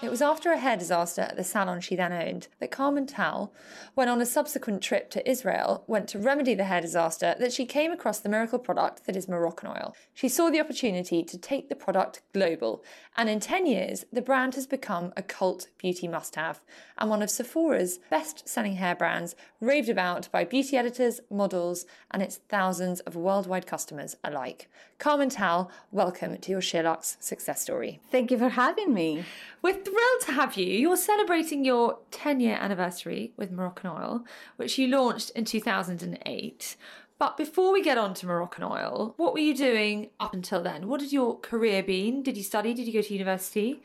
It was after a hair disaster at the salon she then owned that Carmen Tal, when on a subsequent trip to Israel, went to remedy the hair disaster that she came across the miracle product that is Moroccanoil. She saw the opportunity to take the product global, and in 10 years, the brand has become a cult beauty must-have and one of Sephora's best-selling hair brands, raved about by beauty editors, models, and its thousands of worldwide customers alike. Carmen Tal, welcome to your Sherlock's success story. Thank you for having me. We're thrilled to have you. You're celebrating your 10-year anniversary with Moroccanoil, which you launched in 2008. But before we get on to Moroccanoil, what were you doing up until then? What had your career been? Did you study? Did you go to university?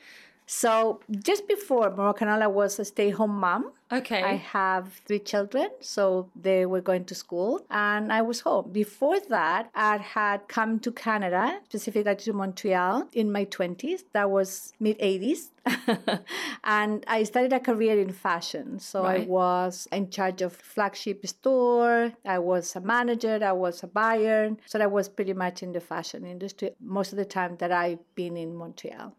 So just before Moroccanoil, I was a stay-at-home mom. Okay. I have 3 children, so they were going to school, and I was home. Before that, I had come to Canada, specifically to Montreal, in my 20s. That was mid-80s. And I started a career in fashion. So right. I was in charge of flagship store. I was a manager. I was a buyer. So I was pretty much in the fashion industry most of the time that I've been in Montreal.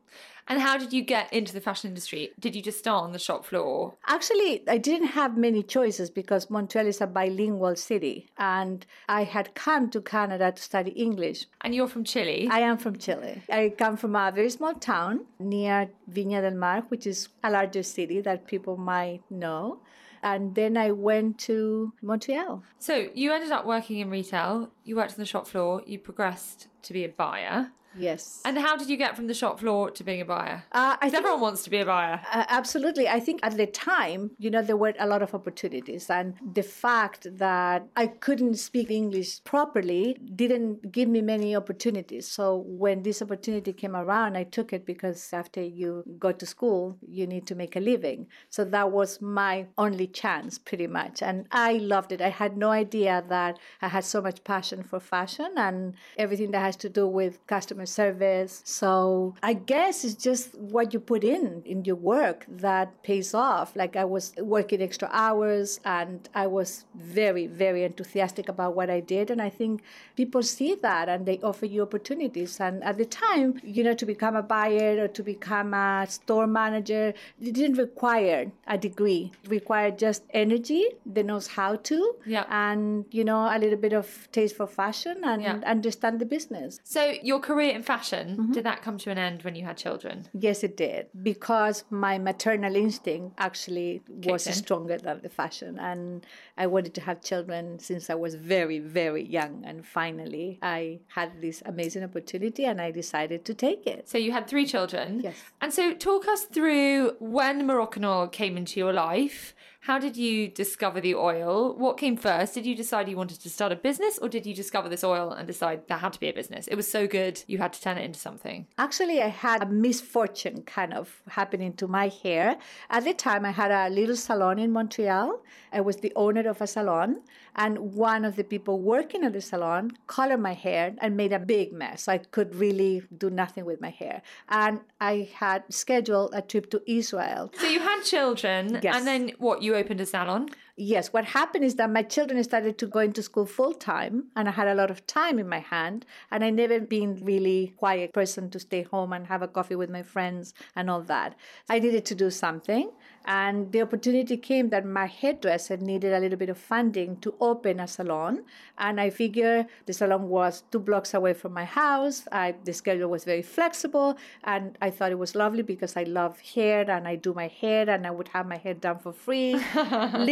And how did you get into the fashion industry? Did you just start on the shop floor? Actually, I didn't have many choices because Montreal is a bilingual city. And I had come to Canada to study English. And you're from Chile? I am from Chile. I come from a very small town near Viña del Mar, which is a larger city that people might know. And then I went to Montreal. So you ended up working in retail. You worked on the shop floor. You progressed to be a buyer. Yes. And how did you get from the shop floor to being a buyer? Everyone wants to be a buyer. Absolutely. I think at the time, there were a lot of opportunities. And the fact that I couldn't speak English properly didn't give me many opportunities. So when this opportunity came around, I took it because after you go to school, you need to make a living. So that was my only chance, pretty much. And I loved it. I had no idea that I had so much passion for fashion and everything that has to do with customer service. So I guess it's just what you put in your work that pays off. Like I was working extra hours and I was very, very enthusiastic about what I did. And I think people see that and they offer you opportunities. And at the time, to become a buyer or to become a store manager, it didn't require a degree. It required just energy that knows how to and, a little bit of taste for fashion and understand the business. So your career in fashion, did that come to an end when you had children? Yes, it did, because my maternal instinct actually was stronger than the fashion. And I wanted to have children since I was very, very young. And finally, I had this amazing opportunity and I decided to take it. So you had 3 children. Yes. And so talk us through when Moroccanoil came into your life. How did you discover the oil? What came first? Did you decide you wanted to start a business, or did you discover this oil and decide that had to be a business? It was so good, you had to turn it into something. Actually, I had a misfortune kind of happening to my hair. At the time, I had a little salon in Montreal. I was the owner of a salon, and one of the people working at the salon colored my hair and made a big mess. So I could really do nothing with my hair. And I had scheduled a trip to Israel. So you had children, yes. And then what, you opened a salon? Yes. What happened is that my children started to go into school full time and I had a lot of time in my hand, and I never been really quiet person to stay home and have a coffee with my friends and all that. I needed to do something, and the opportunity came that my hairdresser needed a little bit of funding to open a salon, and I figure the salon was 2 blocks away from my house. The schedule was very flexible and I thought it was lovely because I love hair and I do my hair and I would have my hair done for free.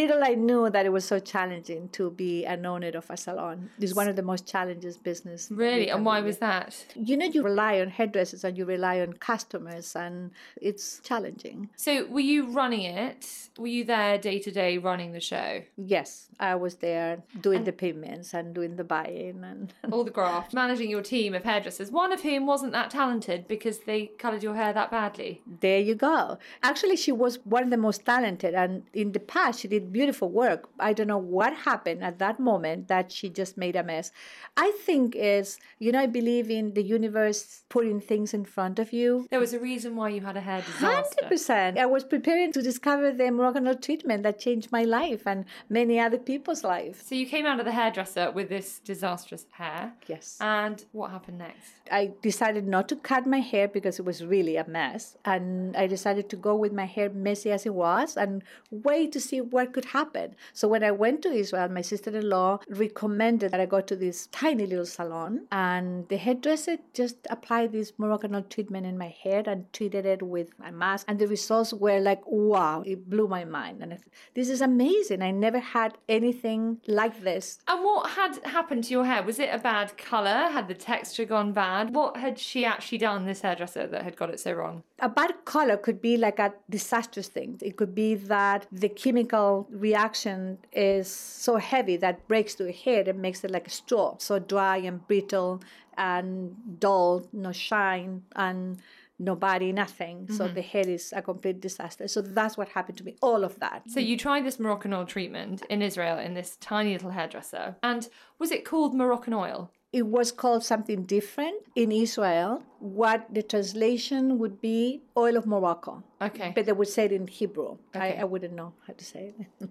Little I I knew that it was so challenging to be an owner of a salon. It's one of the most challenging business. Really? And why was that? You know, you rely on hairdressers and you rely on customers, and it's challenging. So were you running it? Were you there day to day running the show? Yes, I was there doing the payments and doing the buying. And all the graft. Managing your team of hairdressers, one of whom wasn't that talented because they coloured your hair that badly. There you go. Actually, she was one of the most talented, and in the past she did beautiful work. I don't know what happened at that moment that she just made a mess. I think is, you know, I believe in the universe putting things in front of you. There was a reason why you had a hair disaster. 100%. I was preparing to discover the Moroccanoil treatment that changed my life and many other people's lives. So you came out of the hairdresser with this disastrous hair. Yes. And what happened next? I decided not to cut my hair because it was really a mess. And I decided to go with my hair messy as it was and wait to see what could happen. So when I went to Israel, my sister-in-law recommended that I go to this tiny little salon, and the hairdresser just applied this Moroccanoil treatment in my hair and treated it with my mask, and the results were like, wow, it blew my mind. And this is amazing. I never had anything like this. And what had happened to your hair? Was it a bad colour? Had the texture gone bad? What had she actually done, this hairdresser, that had got it so wrong? A bad colour could be like a disastrous thing. It could be that the chemical reaction is so heavy that breaks through your hair and makes it like a straw, so dry and brittle and dull, no shine and nobody, nothing. Mm-hmm. So the hair is a complete disaster. So that's what happened to me, all of that. So you tried this Moroccanoil treatment in Israel in this tiny little hairdresser. And was it called Moroccanoil? It was called something different in Israel. What the translation would be, oil of Morocco. Okay. But they would say it in Hebrew. Okay. I wouldn't know how to say it.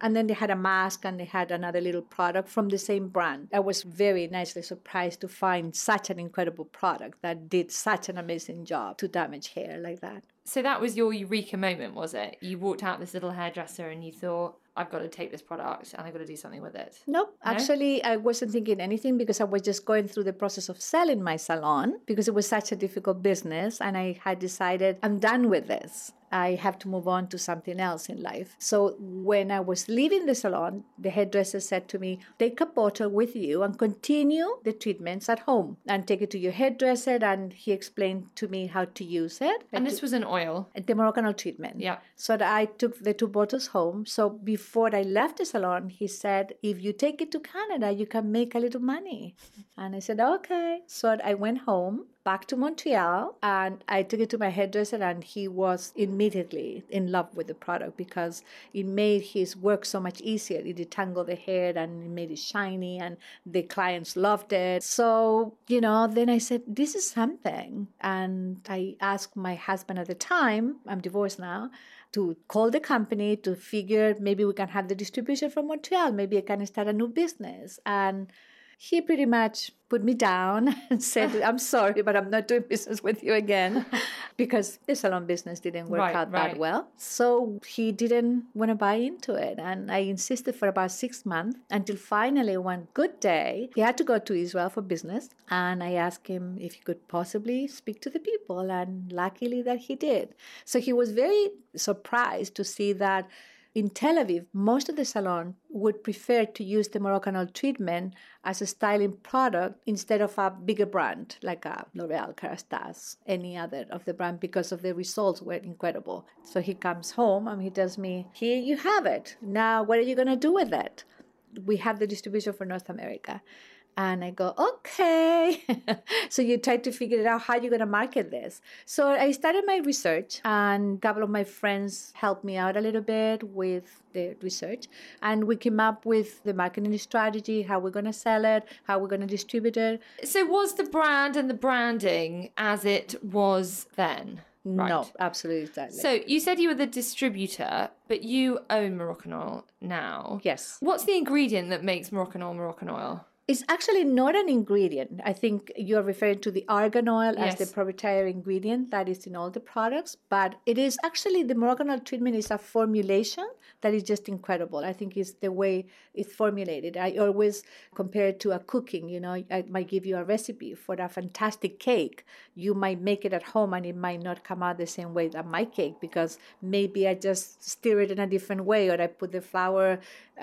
And then they had a mask and they had another little product from the same brand. I was very nicely surprised to find such an incredible product that did such an amazing job to damage hair like that. So that was your eureka moment, was it? You walked out this little hairdresser and you thought, I've got to take this product and I've got to do something with it. Nope. No? Actually, I wasn't thinking anything because I was just going through the process of selling my salon because it was such a difficult business, and I had decided I'm done with this. I have to move on to something else in life. So when I was leaving the salon, the hairdresser said to me, take a bottle with you and continue the treatments at home and take it to your hairdresser. And he explained to me how to use it. And this was an oil? The Moroccanoil treatment. Yeah. So I took the 2 bottles home. So before I left the salon, he said, if you take it to Canada, you can make a little money. And I said, okay. So I went home, back to Montreal, and I took it to my hairdresser, and he was immediately in love with the product because it made his work so much easier. It detangled the hair and it made it shiny, and the clients loved it. So, you know, then I said, this is something. And I asked my husband at the time, I'm divorced now, to call the company to figure maybe we can have the distribution from Montreal. Maybe I can start a new business. And he pretty much put me down and said, I'm sorry, but I'm not doing business with you again because the salon business didn't work out that well. So he didn't want to buy into it. And I insisted for about 6 months until finally one good day, he had to go to Israel for business. And I asked him if he could possibly speak to the people. And luckily that he did. So he was very surprised to see that in Tel Aviv, most of the salon would prefer to use the Moroccanoil treatment as a styling product instead of a bigger brand like a L'Oreal, Kerastase, any other of the brand, because of the results were incredible. So he comes home and he tells me, here you have it. Now, what are you going to do with it? We have the distribution for North America. And I go, okay. So you try to figure it out, how you're going to market this. So I started my research, and a couple of my friends helped me out a little bit with the research. And we came up with the marketing strategy, how we're going to sell it, how we're going to distribute it. So was the brand and the branding as it was then? Right. No, absolutely. Exactly. So you said you were the distributor, but you own Moroccanoil now. Yes. What's the ingredient that makes Moroccanoil Moroccanoil? It's actually not an ingredient. I think you're referring to the argan oil as the proprietary ingredient that is in all the products, but it is actually the Moroccanoil treatment is a formulation that is just incredible. I think it's the way it's formulated. I always compare it to a cooking. You know, I might give you a recipe for a fantastic cake. You might make it at home and it might not come out the same way that my cake, because maybe I just stir it in a different way, or I put the flour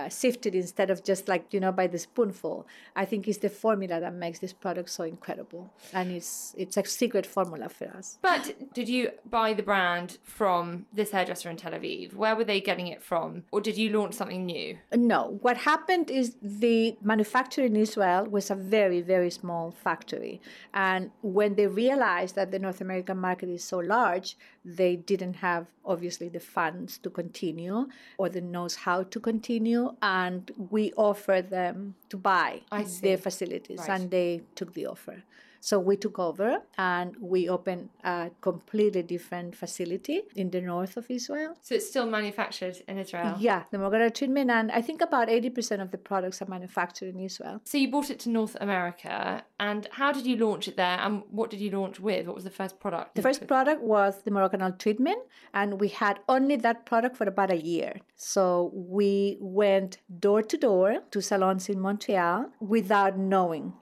sifted instead of just like, you know, by the spoonful. I think it's the formula that makes this product so incredible. And it's a secret formula for us. But did you buy the brand from this hairdresser in Tel Aviv? Where were they getting it from? Or did you launch something new? No. What happened is the manufacturer in Israel was a very, very small factory. And when they realized that the North American market is so large, they didn't have, obviously, the funds to continue or the know-how to continue. And we offered them to buy their facilities, and they took the offer. So we took over and we opened a completely different facility in the north of Israel. So it's still manufactured in Israel? Yeah, the Moroccanoil treatment, and I think about 80% of the products are manufactured in Israel. So you brought it to North America, and how did you launch it there, and what did you launch with? What was the first product? The first product was the Moroccanoil treatment, and we had only that product for about a year. So we went door to door to salons in Montreal without knowing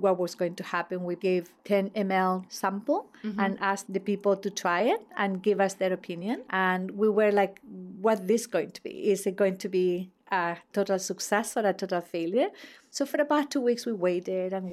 what was going to happen. We gave 10 ml sample and asked the people to try it and give us their opinion. And we were like, what is this going to be? Is it going to be a total success or a total failure? So for about 2 weeks, we waited. And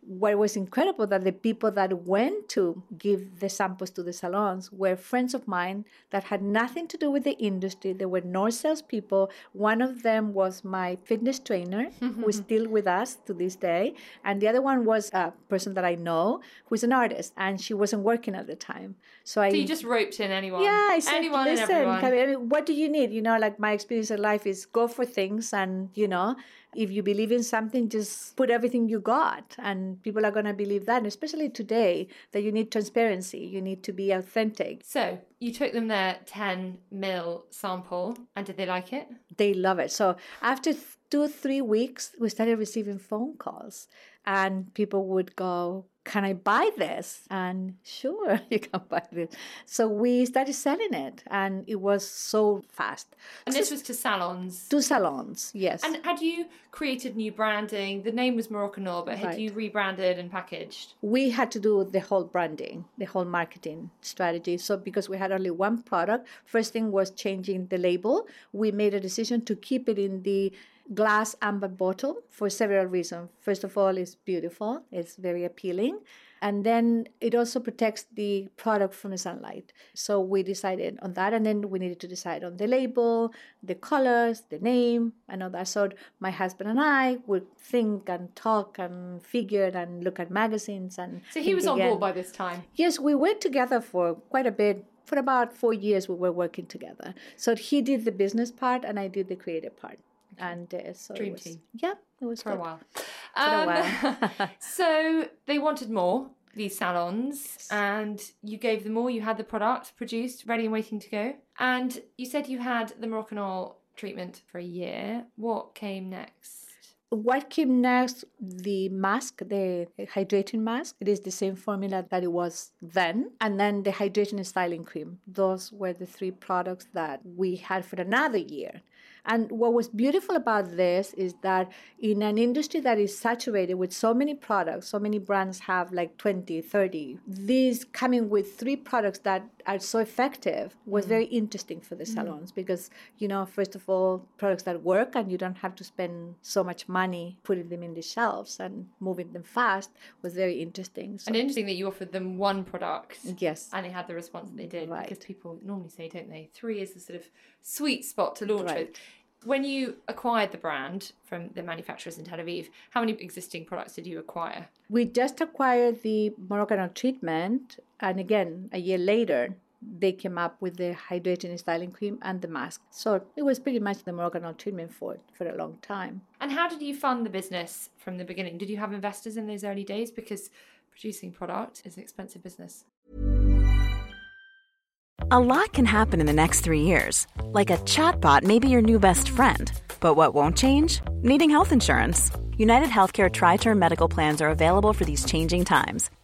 what was incredible that the people that went to give the samples to the salons were friends of mine that had nothing to do with the industry. They were no salespeople. One of them was my fitness trainer, who is still with us to this day. And the other one was a person that I know who's an artist, and she wasn't working at the time. So you just roped in anyone? Yeah, I said, anyone, listen, and everyone. What do you need? You know, like my experience in life is go for things, and you know, if you believe in something, just put everything you got, and people are going to believe that. And especially today, that you need transparency, you need to be authentic. So you took them their 10 mil sample, and did they like it? They love it. So after 2-3 weeks, we started receiving phone calls, and people would go, can I buy this? And sure, you can buy this. So we started selling it, and it was so fast. And this was to salons? To salons, yes. And had you created new branding? The name was Moroccanoil, but had you rebranded and packaged? We had to do the whole branding, the whole marketing strategy. So because we had only one product, first thing was changing the label. We made a decision to keep it in the glass amber bottle for several reasons. First of all, it's beautiful. It's very appealing. And then it also protects the product from the sunlight. So we decided on that. And then we needed to decide on the label, the colors, the name, and all that. So my husband and I would think and talk and figure and look at magazines. And so he was on board by this time? Yes, we worked together for quite a bit. For about 4 years, we were working together. So he did the business part and I did the creative part. And so dream team. Yeah, it was for good. For a while. So they wanted more, these salons, and you gave them all. You had the product produced, ready and waiting to go. And you said you had the Moroccanoil treatment for a year. What came next? What came next, the mask, the hydrating mask. It is the same formula that it was then. And then the hydrating and styling cream. Those were the three products that we had for another year. And what was beautiful about this is that in an industry that is saturated with so many products, so many brands have like 20, 30, these coming with three products that are so effective was very interesting for the salons because, you know, first of all, products that work and you don't have to spend so much money putting them in the shelves and moving them fast was very interesting. So, and interesting that you offered them one product. Yes. And they had the response that they did because people normally say, don't they, three is the sort of sweet spot to launch with. When you acquired the brand from the manufacturers in Tel Aviv, how many existing products did you acquire? We just acquired the Moroccanoil treatment. And again, a year later, they came up with the hydrating and styling cream and the mask. So it was pretty much the Moroccanoil treatment for a long time. And how did you fund the business from the beginning? Did you have investors in those early days? Because producing product is an expensive business. A lot can happen in the next 3 years. Like a chatbot may be your new best friend. But what won't change? Needing health insurance. United Healthcare Tri-Term Medical Plans are available for these changing times.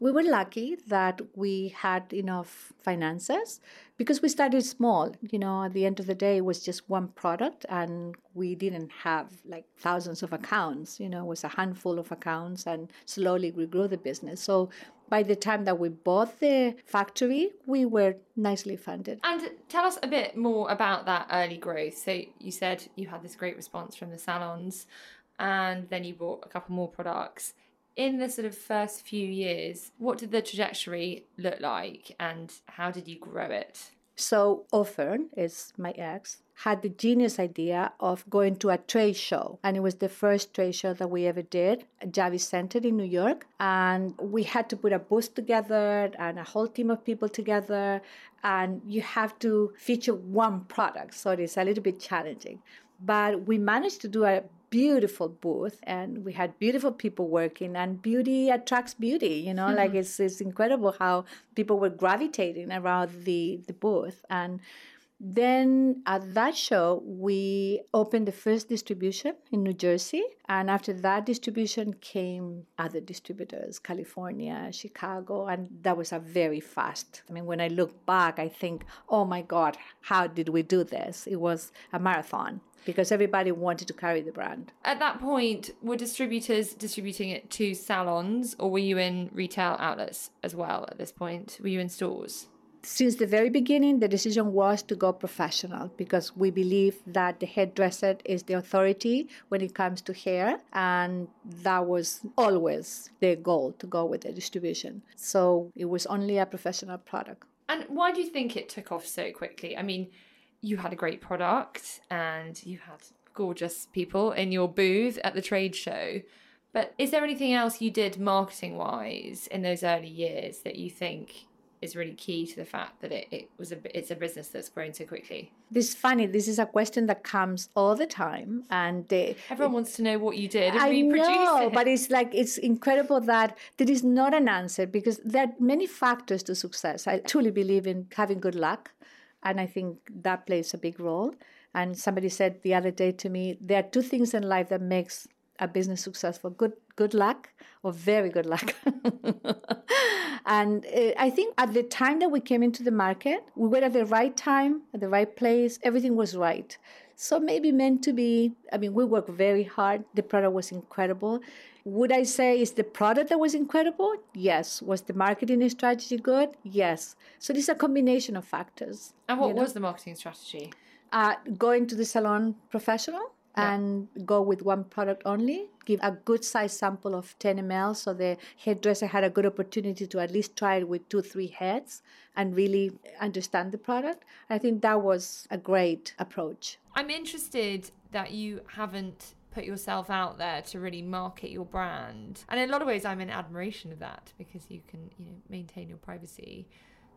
We were lucky that we had enough finances because we started small. You know, at the end of the day, it was just one product and we didn't have like thousands of accounts. You know, it was a handful of accounts and slowly we grew the business. So by the time that we bought the factory, we were nicely funded. And tell us a bit more about that early growth. So you said you had this great response from the salons and then you bought a couple more products. In the sort of first few years, what did the trajectory look like and how did you grow it? So Ophern is my ex, had the genius idea of going to a trade show. And it was the first trade show that we ever did, Javits Center in New York. And we had to put a booth together and a whole team of people together. And you have to feature one product. So it's a little bit challenging. But we managed to do a beautiful booth and we had beautiful people working, and beauty attracts beauty, you know, like it's incredible how people were gravitating around the booth. And then at that show, we opened the first distribution in New Jersey. And after that distribution came other distributors, California, Chicago. And that was a very fast. I mean, when I look back, I think, oh my God, how did we do this? It was a marathon because everybody wanted to carry the brand. At that point, were distributors distributing it to salons, or were you in retail outlets as well at this point? Were you in stores? Since the very beginning, the decision was to go professional because we believe that the hairdresser is the authority when it comes to hair. And that was always the goal, to go with the distribution. So it was only a professional product. And why do you think it took off so quickly? I mean, you had a great product and you had gorgeous people in your booth at the trade show. But is there anything else you did marketing-wise in those early years that you think is really key to the fact that it's a business that's grown so quickly? This is funny. This is a question that comes all the time. And everyone wants to know what you did and reproduced it. I know, but it's incredible that there is not an answer because there are many factors to success. I truly believe in having good luck. And I think that plays a big role. And somebody said the other day to me, there are two things in life that makes a business successful: good luck or very good luck. And I think at the time that we came into the market, we were at the right time, at the right place. Everything was right. So maybe meant to be. I mean, we worked very hard. The product was incredible. Would I say it's the product that was incredible? Yes. Was the marketing strategy good? Yes. So this is a combination of factors. And what was the marketing strategy? Going to the salon professional. Yeah. And go with one product only, give a good size sample of 10 ml so the hairdresser had a good opportunity to at least try it with 2-3 heads and really understand the product. I think that was a great approach. I'm interested that you haven't put yourself out there to really market your brand. And in a lot of ways, I'm in admiration of that because you can, maintain your privacy.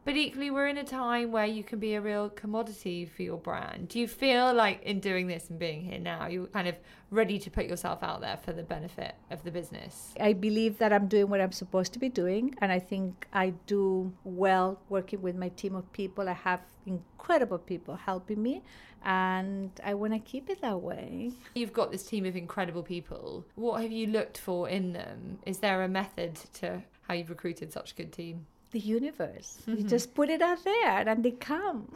But equally, we're in a time where you can be a real commodity for your brand. Do you feel like in doing this and being here now, you're kind of ready to put yourself out there for the benefit of the business? I believe that I'm doing what I'm supposed to be doing. And I think I do well working with my team of people. I have incredible people helping me. And I want to keep it that way. You've got this team of incredible people. What have you looked for in them? Is there a method to how you've recruited such a good team? the universe. Mm-hmm. You just put it out there and they come.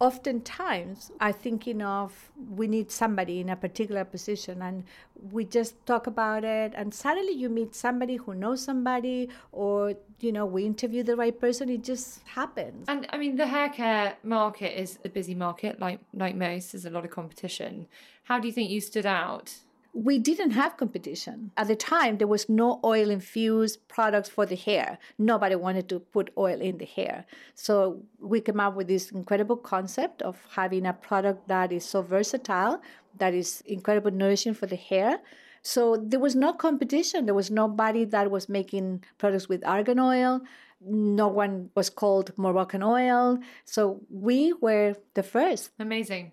Oftentimes, I'm thinking of we need somebody in a particular position and we just talk about it and suddenly you meet somebody who knows somebody or, you know, we interview the right person. It just happens. And I mean, the hair care market is a busy market, like most. There's a lot of competition. How do you think you stood out? We didn't have competition. At the time, there was no oil-infused products for the hair. Nobody wanted to put oil in the hair. So we came up with this incredible concept of having a product that is so versatile, that is incredible nourishing for the hair. So there was no competition. There was nobody that was making products with argan oil. No one was called Moroccanoil. So we were the first. Amazing.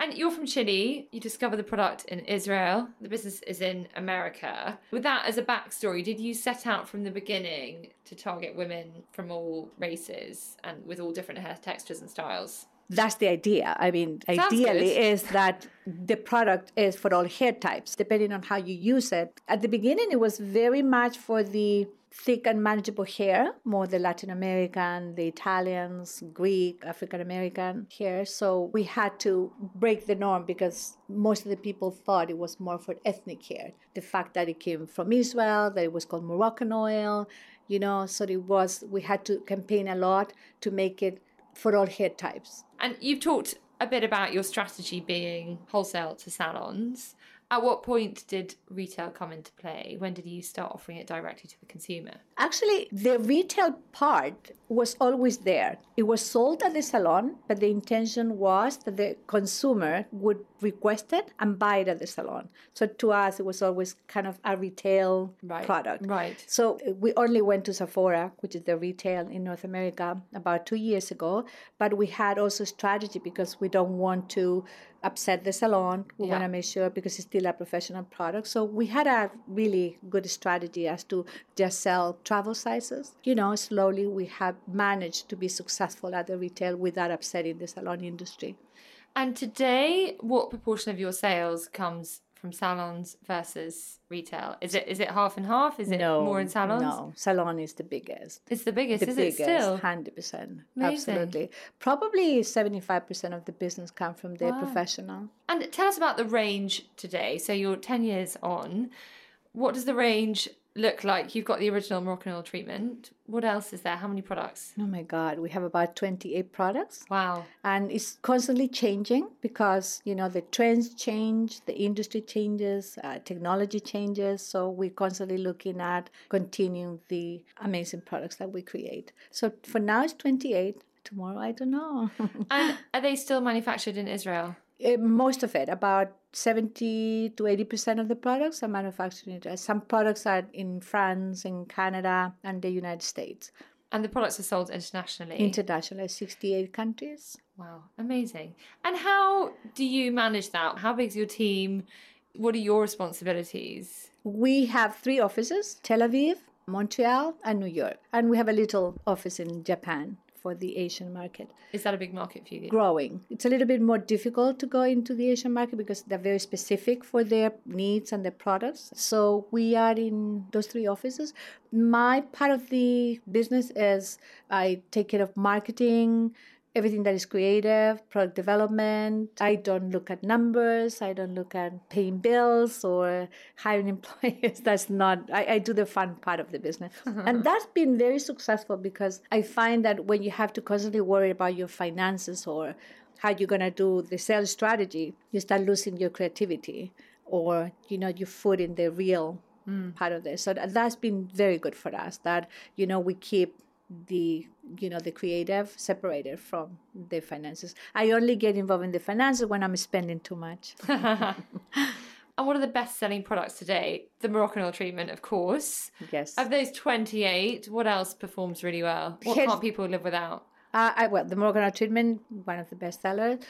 And you're from Chile. You discovered the product in Israel. The business is in America. With that as a backstory, did you set out from the beginning to target women from all races and with all different hair textures and styles? That's the idea. I mean, ideally is that the product is for all hair types, depending on how you use it. At the beginning, it was very much for the thick and manageable hair, more the Latin American, the Italians, Greek, African American hair. So we had to break the norm because most of the people thought it was more for ethnic hair. The fact that it came from Israel, that it was called Moroccanoil, you know, so it was, we had to campaign a lot to make it for all hair types. And you've talked a bit about your strategy being wholesale to salons. At what point did retail come into play? When did you start offering it directly to the consumer? Actually, the retail part was always there. It was sold at the salon, but the intention was that the consumer would request it and buy it at the salon. So to us, it was always kind of a retail product. Right. So we only went to Sephora, which is the retail in North America, about 2 years ago. But we had also strategy because we don't want to upset the salon. We want to make sure because it's still a professional product. So we had a really good strategy as to just sell travel sizes. You know, slowly we have managed to be successful at the retail without upsetting the salon industry. And today, what proportion of your sales comes from salons versus retail? Is it half and half? Is it more in salons? No, salon is the biggest. It's the biggest, is it still? 100%. Amazing. Absolutely. Probably 75% of the business come from their professional. And tell us about the range today. So you're 10 years on. What does the range look like? You've got the original Moroccanoil treatment. What else is there? How many products? Oh my God, we have about 28 products. Wow. And it's constantly changing because, you know, the trends change, the industry changes, technology changes. So we're constantly looking at continuing the amazing products that we create. So for now it's 28. Tomorrow, I don't know. And are they still manufactured in Israel? Most of it, about 70 to 80% of the products are manufactured in Israel. Some products are in France, in Canada, and the United States. And the products are sold internationally? Internationally, 68 countries. Wow, amazing. And how do you manage that? How big is your team? What are your responsibilities? We have 3 offices, Tel Aviv, Montreal, and New York. And we have a little office in Japan for the Asian market. Is that a big market for you? Growing. It's a little bit more difficult to go into the Asian market because they're very specific for their needs and their products. So we are in those 3 offices. My part of the business is I take care of marketing, everything that is creative, product development. I don't look at numbers. I don't look at paying bills or hiring employees. That's not, I do the fun part of the business. And that's been very successful because I find that when you have to constantly worry about your finances or how you're going to do the sales strategy, you start losing your creativity or, you know, your foot in the real part of this. So that's been very good for us that, you know, we keep the creative separated from the finances. I only get involved in the finances when I'm spending too much. And what are the best-selling products today? The Moroccanoil treatment, of course. Yes. Of those 28, what else performs really well? What can't people live without? The Moroccanoil treatment, one of the best sellers.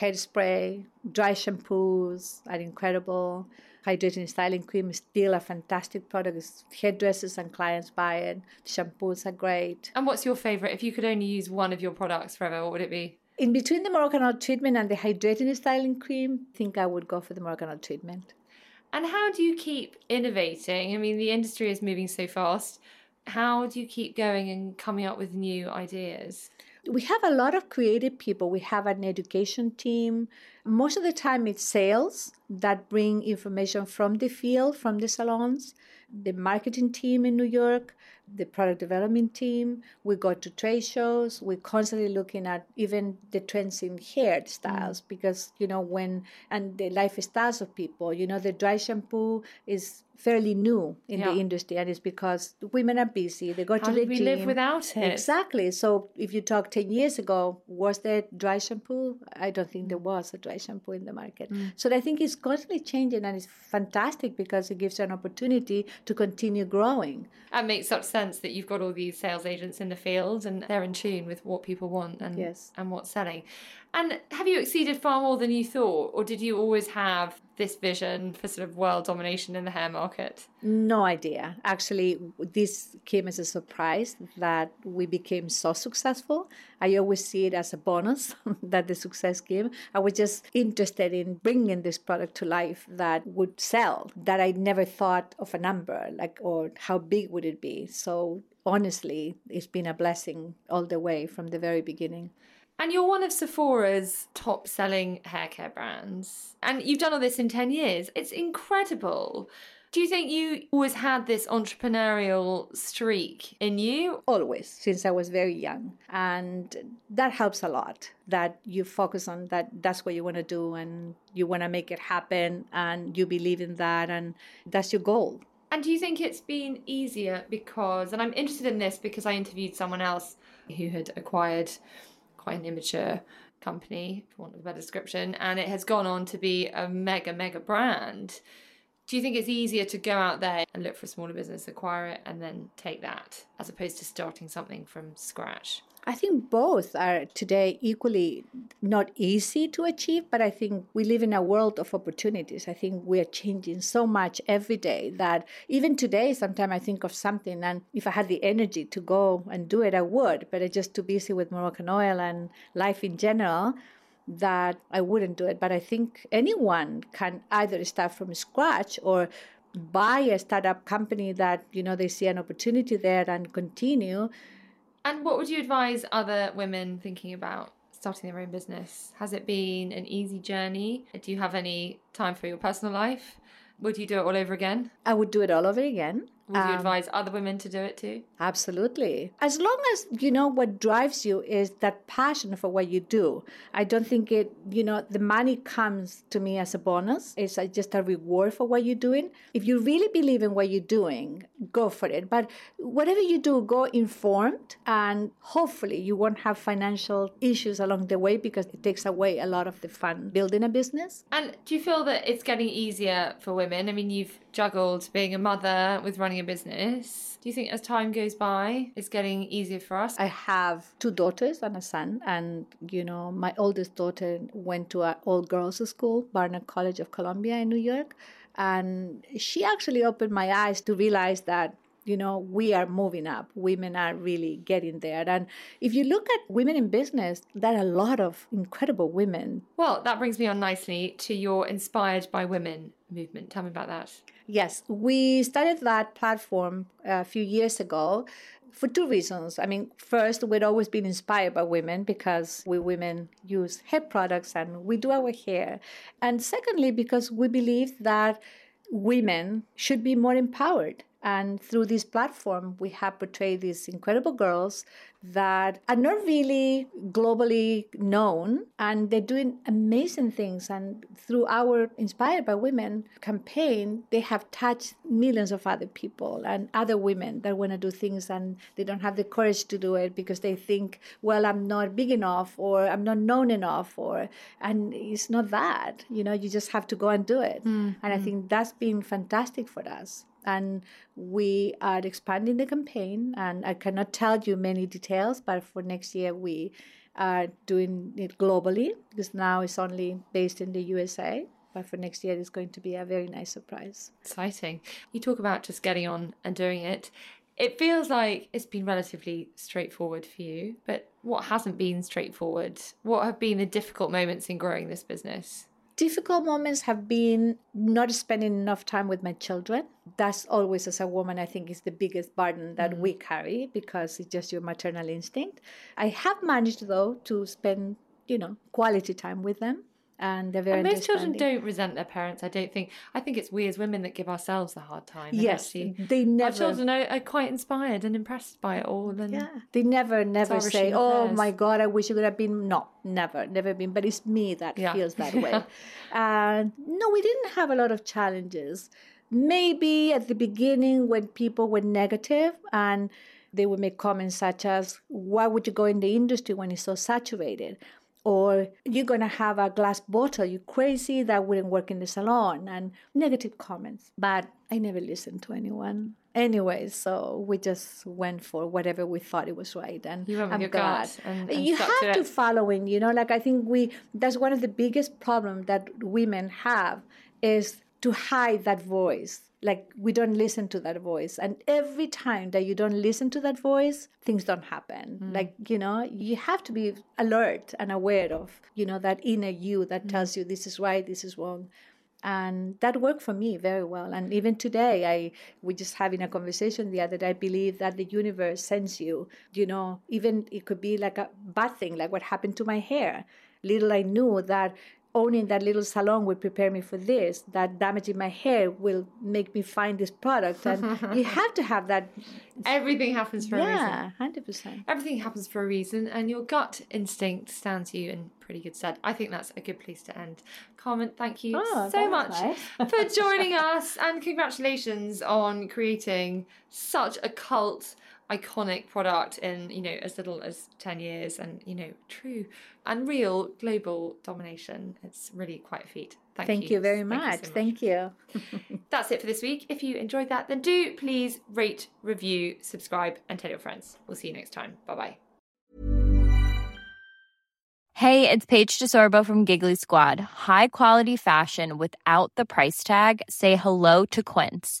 Hairspray, dry shampoos are incredible. Hydrating styling cream is still a fantastic product. It's hairdressers and clients buy it. Shampoos are great. And what's your favorite? If you could only use one of your products forever, what would it be? In between the Moroccanoil treatment and the hydrating styling cream, I think I would go for the Moroccanoil treatment. And how do you keep innovating? I mean, the industry is moving so fast. How do you keep going and coming up with new ideas? We have a lot of creative people. We have an education team. Most of the time it's sales that bring information from the field, from the salons, the marketing team in New York, the product development team. We go to trade shows. We're constantly looking at even the trends in hairstyles because, you know, and the lifestyles of people, you know, the dry shampoo is fairly new in the industry, and it's because women are busy. They go to the gym. How did we live without it? Exactly. So if you talk 10 years ago, was there dry shampoo? I don't think there was a dry shampoo in the market. So I think it's constantly changing, and it's fantastic because it gives you an opportunity to continue growing. It makes such sense that you've got all these sales agents in the field and they're in tune with what people want and what's selling. And have you exceeded far more than you thought, or did you always have this vision for sort of world domination in the hair market? No idea. Actually, this came as a surprise that we became so successful. I always see it as a bonus that the success came. I was just interested in bringing this product to life that would sell, that I never thought of a number, like, or how big would it be. So honestly, it's been a blessing all the way from the very beginning. And you're one of Sephora's top-selling haircare brands. And you've done all this in 10 years. It's incredible. Do you think you always had this entrepreneurial streak in you? Always, since I was very young. And that helps a lot, that you focus on that. That's what you want to do and you want to make it happen and you believe in that and that's your goal. And do you think it's been easier because, and I'm interested in this because I interviewed someone else who had acquired quite an immature company, for want of a better description, and it has gone on to be a mega, mega brand. Do you think it's easier to go out there and look for a smaller business, acquire it, and then take that, as opposed to starting something from scratch? I think both are today equally not easy to achieve, but I think we live in a world of opportunities. I think we are changing so much every day that even today, sometimes I think of something, and if I had the energy to go and do it, I would, but I'm just too busy with Moroccanoil and life in general that I wouldn't do it. But I think anyone can either start from scratch or buy a startup company that, you know, they see an opportunity there and continue. And what would you advise other women thinking about starting their own business? Has it been an easy journey? Do you have any time for your personal life? Would you do it all over again? I would do it all over again. Would you advise other women to do it too? Absolutely. As long as, you know, what drives you is that passion for what you do. I don't think it, you know, the money comes to me as a bonus. It's just a reward for what you're doing. If you really believe in what you're doing, go for it. But whatever you do, go informed. And hopefully you won't have financial issues along the way because it takes away a lot of the fun building a business. And do you feel that it's getting easier for women? I mean, you've juggled being a mother with running a business. Do you think as time goes by, it's getting easier for us? I have 2 daughters and a son. And, you know, my oldest daughter went to an all-girls school, Barnard College of Columbia in New York. And she actually opened my eyes to realize that, you know, we are moving up. Women are really getting there. And if you look at women in business, there are a lot of incredible women. Well, that brings me on nicely to your Inspired by Women movement. Tell me about that. Yes, we started that platform a few years ago for 2 reasons. I mean, first, we'd always been inspired by women because we women use hair products and we do our hair. And secondly, because we believe that women should be more empowered. And through this platform, we have portrayed these incredible girls that are not really globally known, and they're doing amazing things. And through our Inspired by Women campaign, they have touched millions of other people and other women that want to do things, and they don't have the courage to do it because they think, well, I'm not big enough, or I'm not known enough, and it's not that, you know, you just have to go and do it. Mm-hmm. And I think that's been fantastic for us. And we are expanding the campaign, and I cannot tell you many details, but for next year we are doing it globally because now it's only based in the USA. But for next year, it's going to be a very nice surprise. Exciting. You talk about just getting on and doing it. It feels like it's been relatively straightforward for you, but what hasn't been straightforward? What have been the difficult moments in growing this business? difficult moments have been not spending enough time with my children. That's always, as a woman, I think is the biggest burden that we carry, because it's just your maternal instinct. I have managed, though, to spend, quality time with them. And they're very understanding. Most children don't resent their parents, I don't think. I think it's we as women that give ourselves a hard time. Yes, actually, they never. Our children are quite inspired and impressed by it all. And yeah, they never say, "Oh my God, I wish you could have been." No, never been. But it's me that feels that way. And no, we didn't have a lot of challenges. Maybe at the beginning when people were negative and they would make comments such as, "Why would you go in the industry when it's so saturated?" Or, "You're going to have a glass bottle, you're crazy, that wouldn't work in the salon," and negative comments. But I never listened to anyone. Anyway, so we just went for whatever we thought it was right. And you went with your gut. And you have to follow in, I think that's one of the biggest problems that women have is to hide that voice. Like, we don't listen to that voice. And every time that you don't listen to that voice, things don't happen. Mm. You have to be alert and aware of, that inner you that tells you this is right, this is wrong. And that worked for me very well. And even today, we were just having a conversation the other day. I believe that the universe sends you, even it could be like a bad thing, like what happened to my hair. Little I knew that owning that little salon would prepare me for this, that damaging my hair will make me find this product. And you have to have that. Everything happens for a reason. Yeah, 100%. Everything happens for a reason, and your gut instinct stands you in pretty good stead. I think that's a good place to end. Carmen, thank you so much for joining us, and congratulations on creating such a cult iconic product in as little as 10 years, and true and real global domination. It's really quite a feat. Thank you very much. That's it for this week. If you enjoyed that, then do please rate, review, subscribe, and tell your friends. We'll see you next time. Bye-bye. Hey, it's Paige DeSorbo from Giggly Squad. High quality fashion without the price tag. Say hello to Quince.